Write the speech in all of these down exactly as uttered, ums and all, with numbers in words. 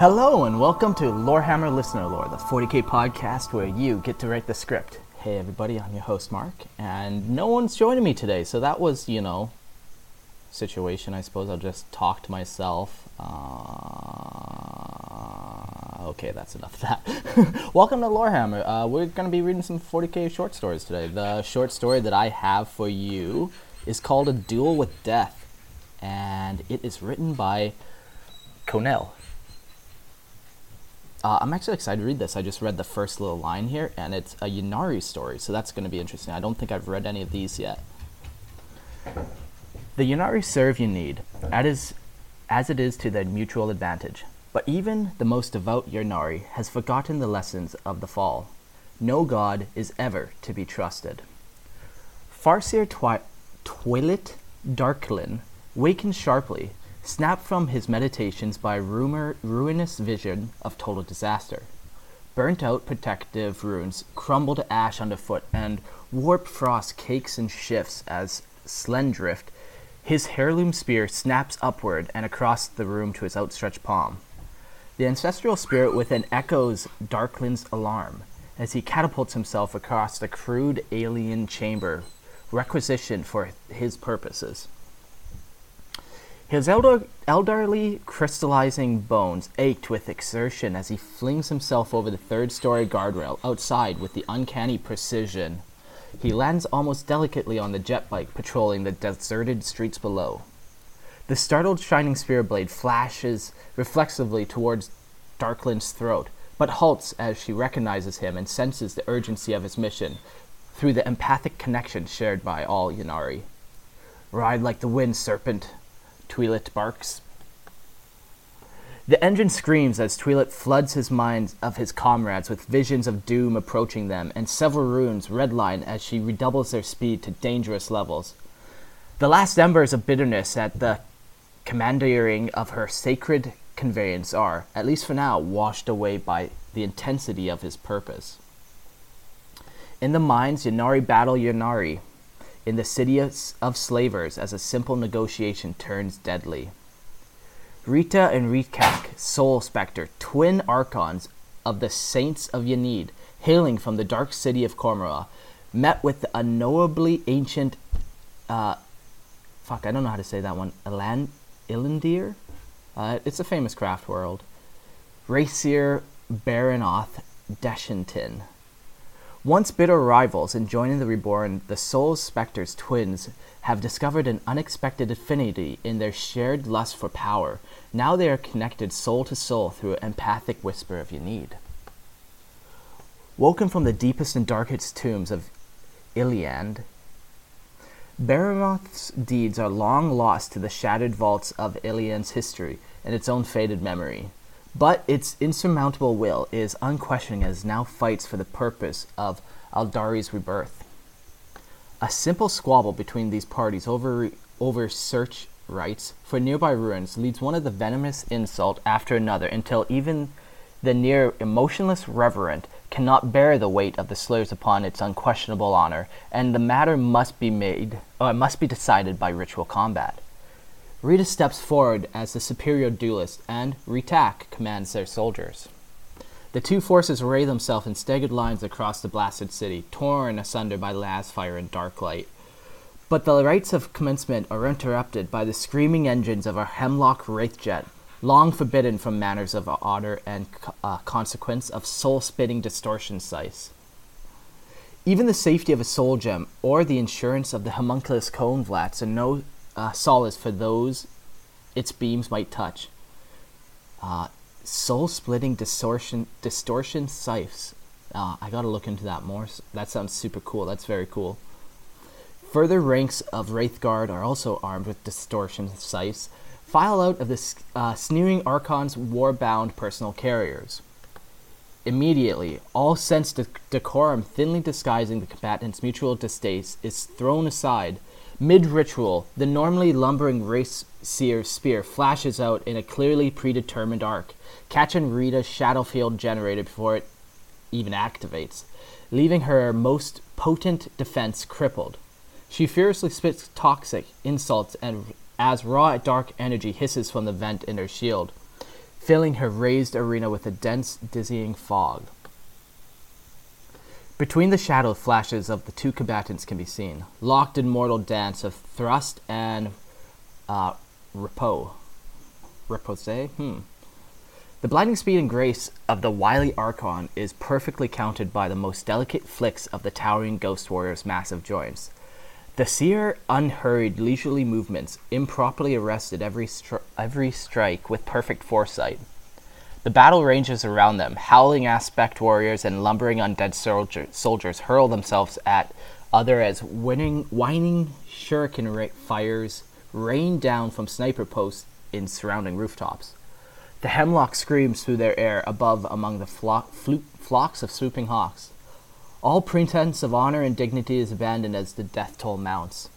Hello and welcome to Lorehammer Listener Lore, the forty k podcast where you get to write the script. Hey everybody, I'm your host Mark, and no one's joining me today, so that was, you know, situation, I suppose. I'll just talk to myself. Uh, okay, that's enough of that. Welcome to Lorehammer. Uh, we're going to be reading some forty k short stories today. The short story that I have for you is called A Duel with Death, and it is written by Konell. Uh, I'm actually excited to read this. I just read the first little line here, and it's a Ynnari story, so that's going to be interesting. I don't think I've read any of these yet. The Ynnari serve Yenid, as, as it is to their mutual advantage. But even the most devout Ynnari has forgotten the lessons of the fall. No god is ever to be trusted. Farseer twi- Twilit Darklin wakens sharply, snapped from his meditations by rumor, ruinous vision of total disaster. Burnt out protective runes crumble to ash underfoot, and warp frost cakes and shifts as Slendrift, his heirloom spear, snaps upward and across the room to his outstretched palm. The ancestral spirit within echoes Darklin's alarm as he catapults himself across the crude alien chamber requisitioned for his purposes. His elder, elderly, crystallizing bones ached with exertion as he flings himself over the third-story guardrail outside with the uncanny precision. He lands almost delicately on the jet bike patrolling the deserted streets below. The startled shining spear blade flashes reflexively towards Darklin's throat, but halts as she recognizes him and senses the urgency of his mission through the empathic connection shared by all Ynnari. "Ride like the wind, serpent," Twilit barks. The engine screams as Twilit floods his mind of his comrades with visions of doom approaching them, and several runes redline as she redoubles their speed to dangerous levels. The last embers of bitterness at the commandeering of her sacred conveyance are, at least for now, washed away by the intensity of his purpose. In the mines, Ynnari battle Ynnari. In the city of, of slavers, as a simple negotiation turns deadly. Rita and Rikak, Soul Spectre, twin archons of the Saints of Yenid, hailing from the dark city of Commorragh, met with the unknowably ancient, uh, fuck, I don't know how to say that one, Iland, Ilandir? Uh, it's a famous craft world. Racier Baharroth Deshintin. Once bitter rivals and joining the Reborn, the Soul Spectre's twins have discovered an unexpected affinity in their shared lust for power. Now they are connected soul to soul through an empathic whisper of Yenid. Woken from the deepest and darkest tombs of Iliand, Beramoth's deeds are long lost to the shattered vaults of Iliand's history and its own faded memory. But its insurmountable will is unquestioning as now fights for the purpose of Aeldari's rebirth. A simple squabble between these parties over over search rights for nearby ruins leads one of the venomous insult after another until even the near emotionless reverend cannot bear the weight of the slurs upon its unquestionable honor, and the matter must be made or must be decided by ritual combat. Rita steps forward as the superior duelist, and Rikak commands their soldiers. The two forces array themselves in staggered lines across the blasted city, torn asunder by lasfire and dark light. But the rites of commencement are interrupted by the screaming engines of a hemlock wraithjet, long forbidden from manners of honor and uh, consequence of soul-spitting distortion sighs. Even the safety of a soul gem or the insurance of the homunculus cone vlats are no uh, solace for those its beams might touch. Uh, soul-splitting distortion distortion scythes. Uh, I gotta look into that more. That sounds super cool. That's very cool. Further ranks of Wraithguard are also armed with distortion scythes. File out of the uh, sneering Archon's war-bound personal carriers. Immediately, all sense of decorum thinly disguising the combatants' mutual distaste is thrown aside. Mid-ritual, the normally lumbering race seer's spear flashes out in a clearly predetermined arc, catching Rita's shadow field generated before it even activates, leaving her most potent defense crippled. She furiously spits toxic insults and as raw dark energy hisses from the vent in her shield, filling her raised arena with a dense, dizzying fog. Between the shadow flashes of the two combatants can be seen, locked in mortal dance of thrust and uh, repose. Repose? Hmm. The blinding speed and grace of the wily Archon is perfectly countered by the most delicate flicks of the towering Ghost Warrior's massive joints. The seer unhurried, leisurely movements improperly arrested every, stri every strike with perfect foresight. The battle rages around them, howling aspect warriors and lumbering undead soldier soldiers hurl themselves at other as whining, whining shuriken ra fires rain down from sniper posts in surrounding rooftops. The hemlock screams through their air above among the flo flo flocks of swooping hawks. All pretense of honor and dignity is abandoned as the death toll mounts.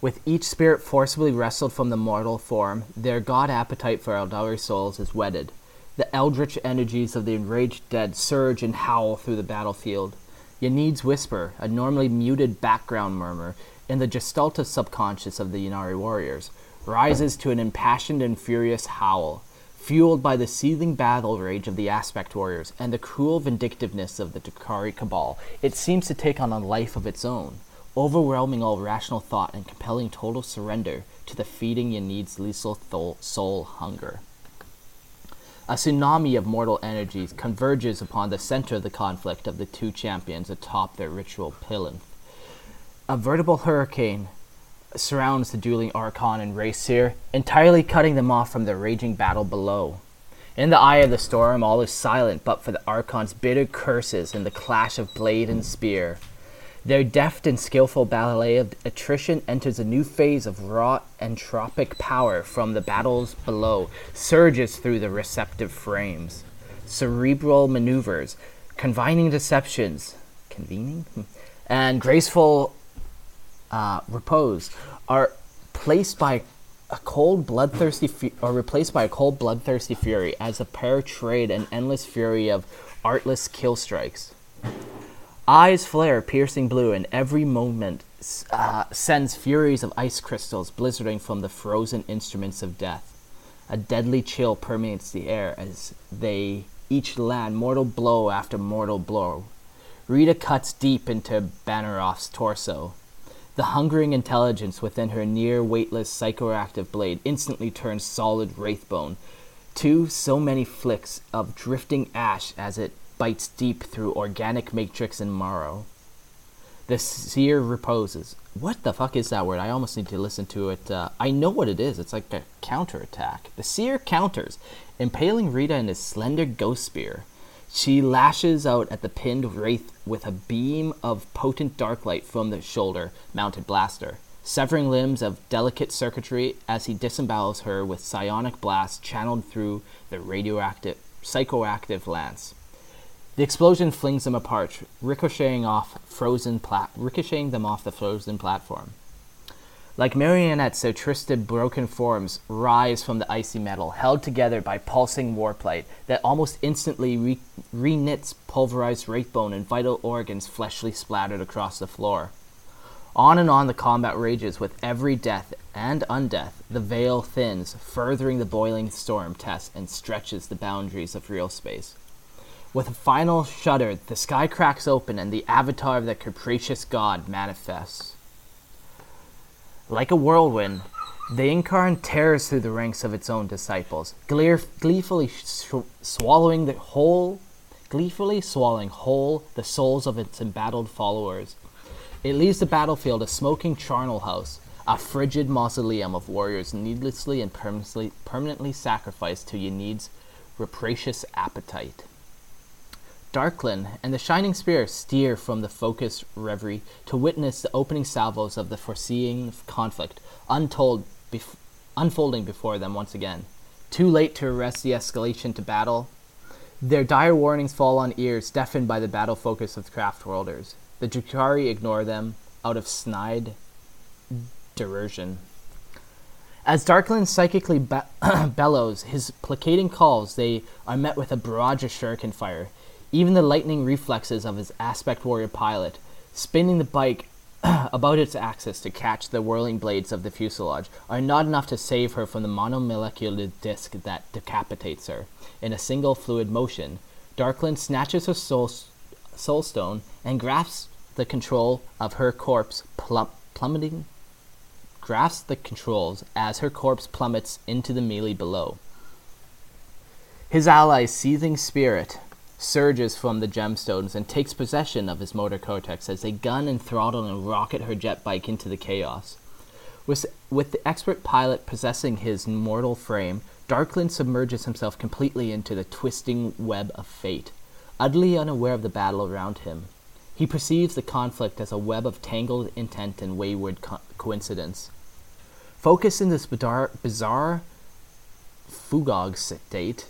With each spirit forcibly wrestled from the mortal form, their god appetite for Aeldari souls is whetted. The eldritch energies of the enraged dead surge and howl through the battlefield. Yenid's whisper, a normally muted background murmur, in the gestalt of subconscious of the Ynnari warriors, rises to an impassioned and furious howl, fueled by the seething battle rage of the Aspect Warriors and the cruel vindictiveness of the Dakari Cabal. It seems to take on a life of its own, overwhelming all rational thought and compelling total surrender to the feeding Yenid's lethal soul hunger. A tsunami of mortal energies converges upon the center of the conflict of the two champions atop their ritual plinth. A veritable hurricane surrounds the dueling Archon and Raeseer, entirely cutting them off from the raging battle below. In the eye of the storm, all is silent but for the Archon's bitter curses and the clash of blade and spear. Their deft and skillful ballet of attrition enters a new phase of raw entropic power from the battles below, surges through the receptive frames. Cerebral maneuvers, convening deceptions, convening? and graceful Uh, repose are placed by a cold bloodthirsty fu are replaced by a cold bloodthirsty fury as the pair trade an endless fury of artless kill strikes. Eyes flare piercing blue, and every moment uh, sends furies of ice crystals blizzarding from the frozen instruments of death. A deadly chill permeates the air as they each land mortal blow after mortal blow. Rita cuts deep into Baharroth's torso. The hungering intelligence within her near-weightless psychoactive blade instantly turns solid wraithbone to so many flicks of drifting ash as it bites deep through organic matrix and marrow. The seer reposes. What the fuck is that word? I almost need to listen to it. Uh, I know what it is. It's like a counterattack. The seer counters, impaling Rita in his slender ghost spear. She lashes out at the pinned wraith with a beam of potent dark light from the shoulder-mounted blaster, severing limbs of delicate circuitry as he disembowels her with psionic blasts channeled through the radioactive, psychoactive lance. The explosion flings them apart, ricocheting off frozen plat ricocheting them off the frozen platform. Like marionettes, their twisted, broken forms rise from the icy metal, held together by pulsing warplate that almost instantly re reknits pulverized wraithbone and vital organs fleshly splattered across the floor. On and on the combat rages with every death and undeath. The veil thins, furthering the boiling storm test and stretches the boundaries of real space. With a final shudder, the sky cracks open and the avatar of the capricious god manifests. Like a whirlwind, the Incarn tears through the ranks of its own disciples, gleefully swallowing the whole, gleefully swallowing whole the souls of its embattled followers. It leaves the battlefield a smoking charnel house, a frigid mausoleum of warriors needlessly and permanently, permanently sacrificed to Yenid's rapacious appetite. Darklin and the Shining Spear steer from the focused reverie to witness the opening salvos of the foreseeing conflict untold bef- unfolding before them once again. Too late to arrest the escalation to battle, their dire warnings fall on ears deafened by the battle focus of craftworlders. The Drukhari ignore them out of snide derision. As Darklin psychically be- bellows his placating calls, they are met with a barrage of shuriken fire. Even the lightning reflexes of his aspect warrior pilot, spinning the bike about its axis to catch the whirling blades of the fuselage, are not enough to save her from the monomolecular disc that decapitates her. In a single fluid motion, Darklin snatches her soul, soul stone and grasps the control of her corpse plump, plummeting. grasps the controls as her corpse plummets into the melee below. His ally's seething spirit surges from the gemstones and takes possession of his motor cortex as they gun and throttle and rocket her jet bike into the chaos. With, with the expert pilot possessing his mortal frame, Darklin submerges himself completely into the twisting web of fate, utterly unaware of the battle around him. He perceives the conflict as a web of tangled intent and wayward co- coincidence. Focused in this bizarre, bizarre fugog state,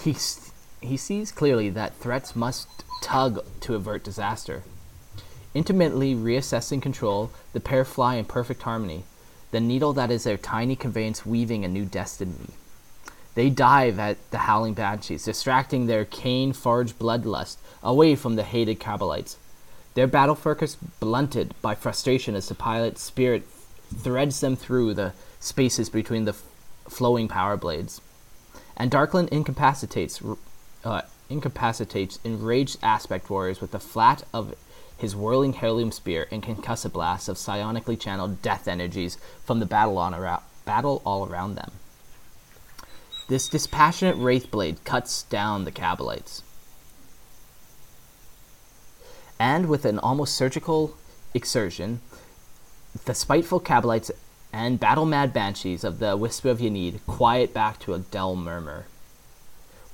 he, s- he sees clearly that threats must tug to avert disaster. Intimately reassessing control, the pair fly in perfect harmony, the needle that is their tiny conveyance weaving a new destiny. They dive at the howling banshees, distracting their cane-forged bloodlust away from the hated Cabalites. Their battle focus blunted by frustration as the pilot's spirit threads them through the spaces between the f- flowing power blades. And Darklin incapacitates, uh, incapacitates enraged aspect warriors with the flat of his whirling heirloom spear and concussive blasts of psionically channeled death energies from the battle, on ar- battle all around them. This dispassionate wraith blade cuts down the Cabalites. And with an almost surgical exertion, the spiteful Cabalites and battle-mad banshees of the Whisper of Yenid quiet back to a dull murmur.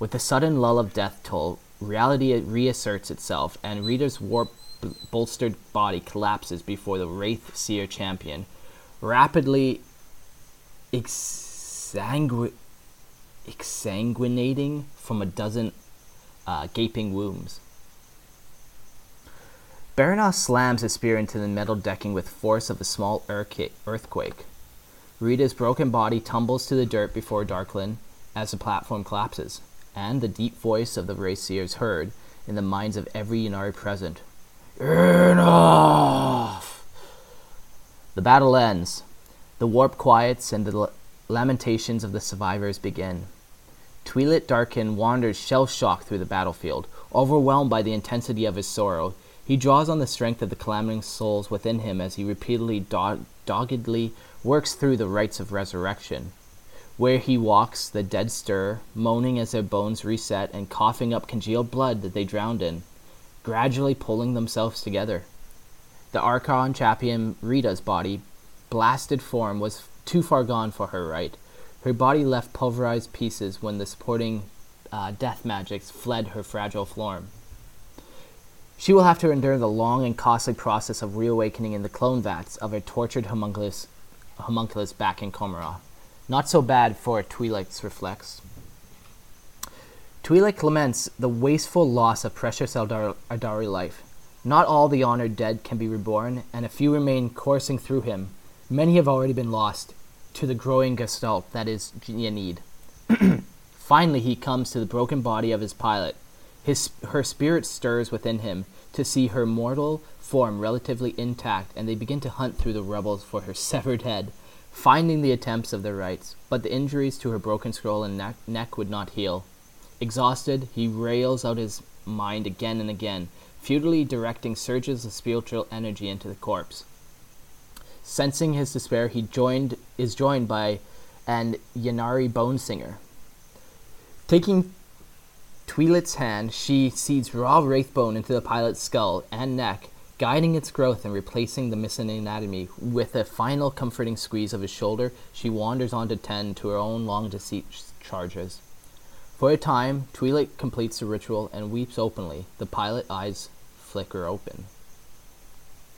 With the sudden lull of death toll, reality reasserts itself, and Rita's warp-bolstered body collapses before the wraith seer champion, rapidly exsanguinated. exsanguinating from a dozen uh, gaping wombs. Beramoth slams his spear into the metal decking with force of a small earthquake. Rita's broken body tumbles to the dirt before Darklin as the platform collapses, and the deep voice of the race seer is heard in the minds of every Ynnari present. Enough! The battle ends. The warp quiets and the l- lamentations of the survivors begin. Twilit Darklin wanders shell-shocked through the battlefield. Overwhelmed by the intensity of his sorrow, he draws on the strength of the clamoring souls within him as he repeatedly do- doggedly works through the rites of resurrection. Where he walks, the dead stir, moaning as their bones reset and coughing up congealed blood that they drowned in, gradually pulling themselves together. The Archon champion Rita's body, blasted form, was too far gone for her right. Her body left pulverized pieces when the supporting uh, death magics fled her fragile form. She will have to endure the long and costly process of reawakening in the clone vats of her tortured homunculus, homunculus back in Commorragh. Not so bad for Twilight's reflex. Twilit laments the wasteful loss of precious Aeldari, Aeldari life. Not all the honored dead can be reborn, and a few remain coursing through him. Many have already been lost to the growing gestalt that is Yenid. Finally, he comes to the broken body of his pilot. His, her spirit stirs within him to see her mortal form relatively intact, and they begin to hunt through the rubble for her severed head, finding the attempts of their rites, but the injuries to her broken skull and neck, neck would not heal. Exhausted, he rails out his mind again and again, futilely directing surges of spiritual energy into the corpse. Sensing his despair, he joined is joined by an Ynnari Bonesinger. Taking Twilit's hand, she seeds raw wraithbone into the pilot's skull and neck, guiding its growth and replacing the missing anatomy. With a final comforting squeeze of his shoulder, she wanders on to tend to her own long-deceased charges. For a time, Twilit completes the ritual and weeps openly. The pilot eyes flicker open.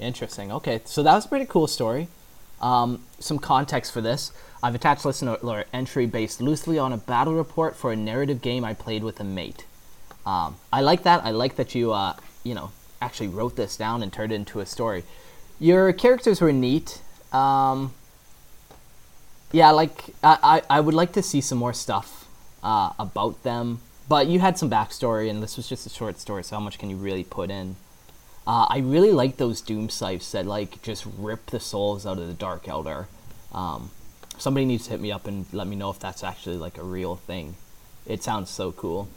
Interesting. Okay, so that was a pretty cool story. Um, some context for this. I've attached listener entry based loosely on a battle report for a narrative game I played with a mate. Um, I like that. I like that you, uh, you know, actually wrote this down and turned it into a story. Your characters were neat. Um, yeah, like I, I, I would like to see some more stuff uh, about them. But you had some backstory, and this was just a short story, so how much can you really put in? Uh, I really like those doom scythes that like just rip the souls out of the Dark Eldar. Um, somebody needs to hit me up and let me know if that's actually like a real thing. It sounds so cool.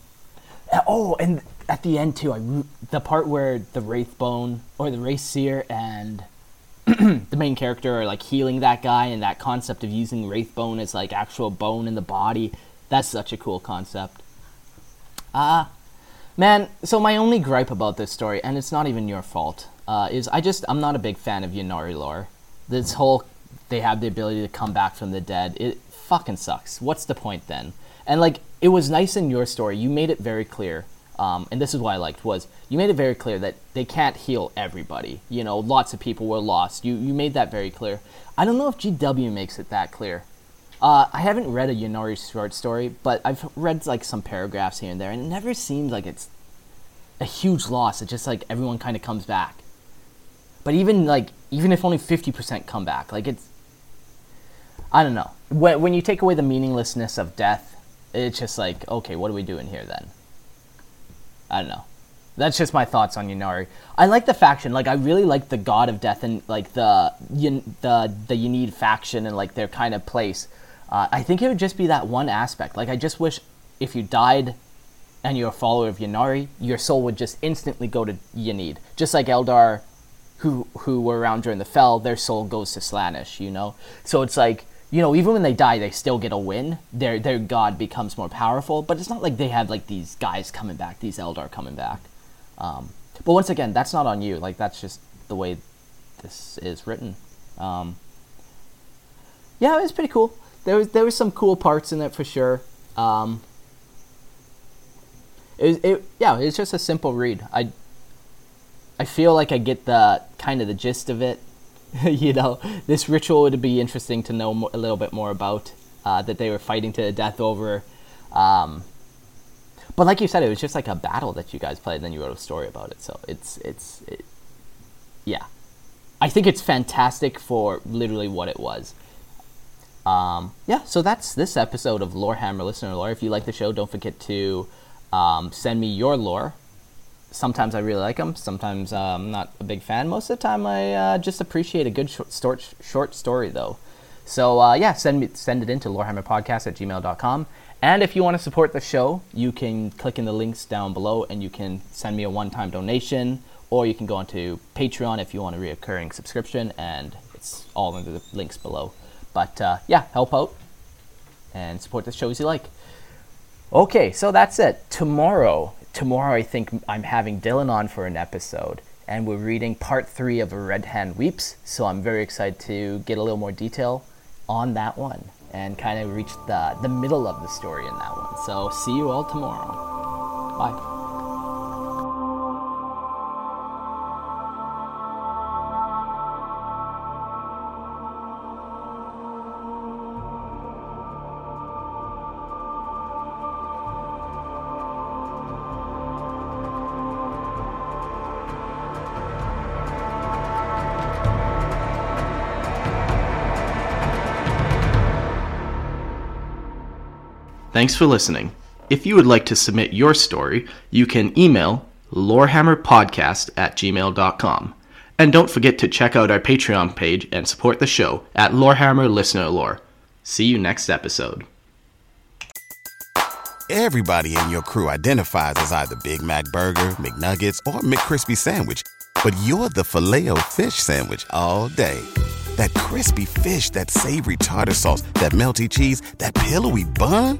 Oh, and at the end too, I the part where the Wraithbone or the Wraithseer and the main character are like healing that guy, and that concept of using Wraithbone as like actual bone in the body. That's such a cool concept. Ah. Uh, Man, so my only gripe about this story, and it's not even your fault, uh, is I just, I'm not a big fan of Ynnari lore. This whole, they have the ability to come back from the dead, it fucking sucks. What's the point then? And like, it was nice in your story, you made it very clear, um, and this is what I liked, was you made it very clear that they can't heal everybody. You know, lots of people were lost. You, you made that very clear. I don't know if G W makes it that clear. Uh, I haven't read a Ynnari short story, but I've read like some paragraphs here and there, and it never seems like it's a huge loss. It's just like everyone kind of comes back. But even like even if only fifty percent come back, like it's I don't know. When when you take away the meaninglessness of death, it's just like, okay, what are we doing here then? I don't know. That's just my thoughts on Ynnari. I like the faction. Like, I really like the God of Death and like the the the Yenid faction and like their kind of place. Uh, I think it would just be that one aspect. Like, I just wish if you died and you're a follower of Ynnari, your soul would just instantly go to Yenid. Just like Eldar, who who were around during the Fell, their soul goes to Slaanesh, you know? So it's like, you know, even when they die, they still get a win. Their their god becomes more powerful, but it's not like they have, like, these guys coming back, these Eldar coming back. Um, but once again, that's not on you. Like, that's just the way this is written. Um, yeah, it was pretty cool. There was there was some cool parts in it for sure. Um, it it yeah, it's just a simple read. I I feel like I get the kind of the gist of it. You know, this ritual would be interesting to know mo- a little bit more about uh, that they were fighting to the death over. Um, but like you said, it was just like a battle that you guys played, and then you wrote a story about it. So it's it's it, yeah, I think it's fantastic for literally what it was. Um, yeah, so that's this episode of Lorehammer Listener Lore. If you like the show, don't forget to um, send me your lore. Sometimes I really like them. Sometimes uh, I'm not a big fan. Most of the time, I uh, just appreciate a good short, short, short story, though. So, uh, yeah, send me send it in to lorehammerpodcast at gmail dot com. And if you want to support the show, you can click in the links down below and you can send me a one-time donation, or you can go onto Patreon if you want a reoccurring subscription, and it's all under the links below. But uh, yeah, help out and support the show as you like. Okay, so that's it. Tomorrow, tomorrow I think I'm having Dylan on for an episode, and we're reading part three of A Red Hand Weeps, so I'm very excited to get a little more detail on that one and kind of reach the, the middle of the story in that one. So see you all tomorrow. Bye. Thanks for listening. If you would like to submit your story, you can email lorehammerpodcast at gmail dot com. And don't forget to check out our Patreon page and support the show at Lorehammer Listener Lore. See you next episode. Everybody in your crew identifies as either Big Mac Burger, McNuggets, or McCrispy Sandwich, but you're the Filet-O-Fish Sandwich all day. That crispy fish, that savory tartar sauce, that melty cheese, that pillowy bun...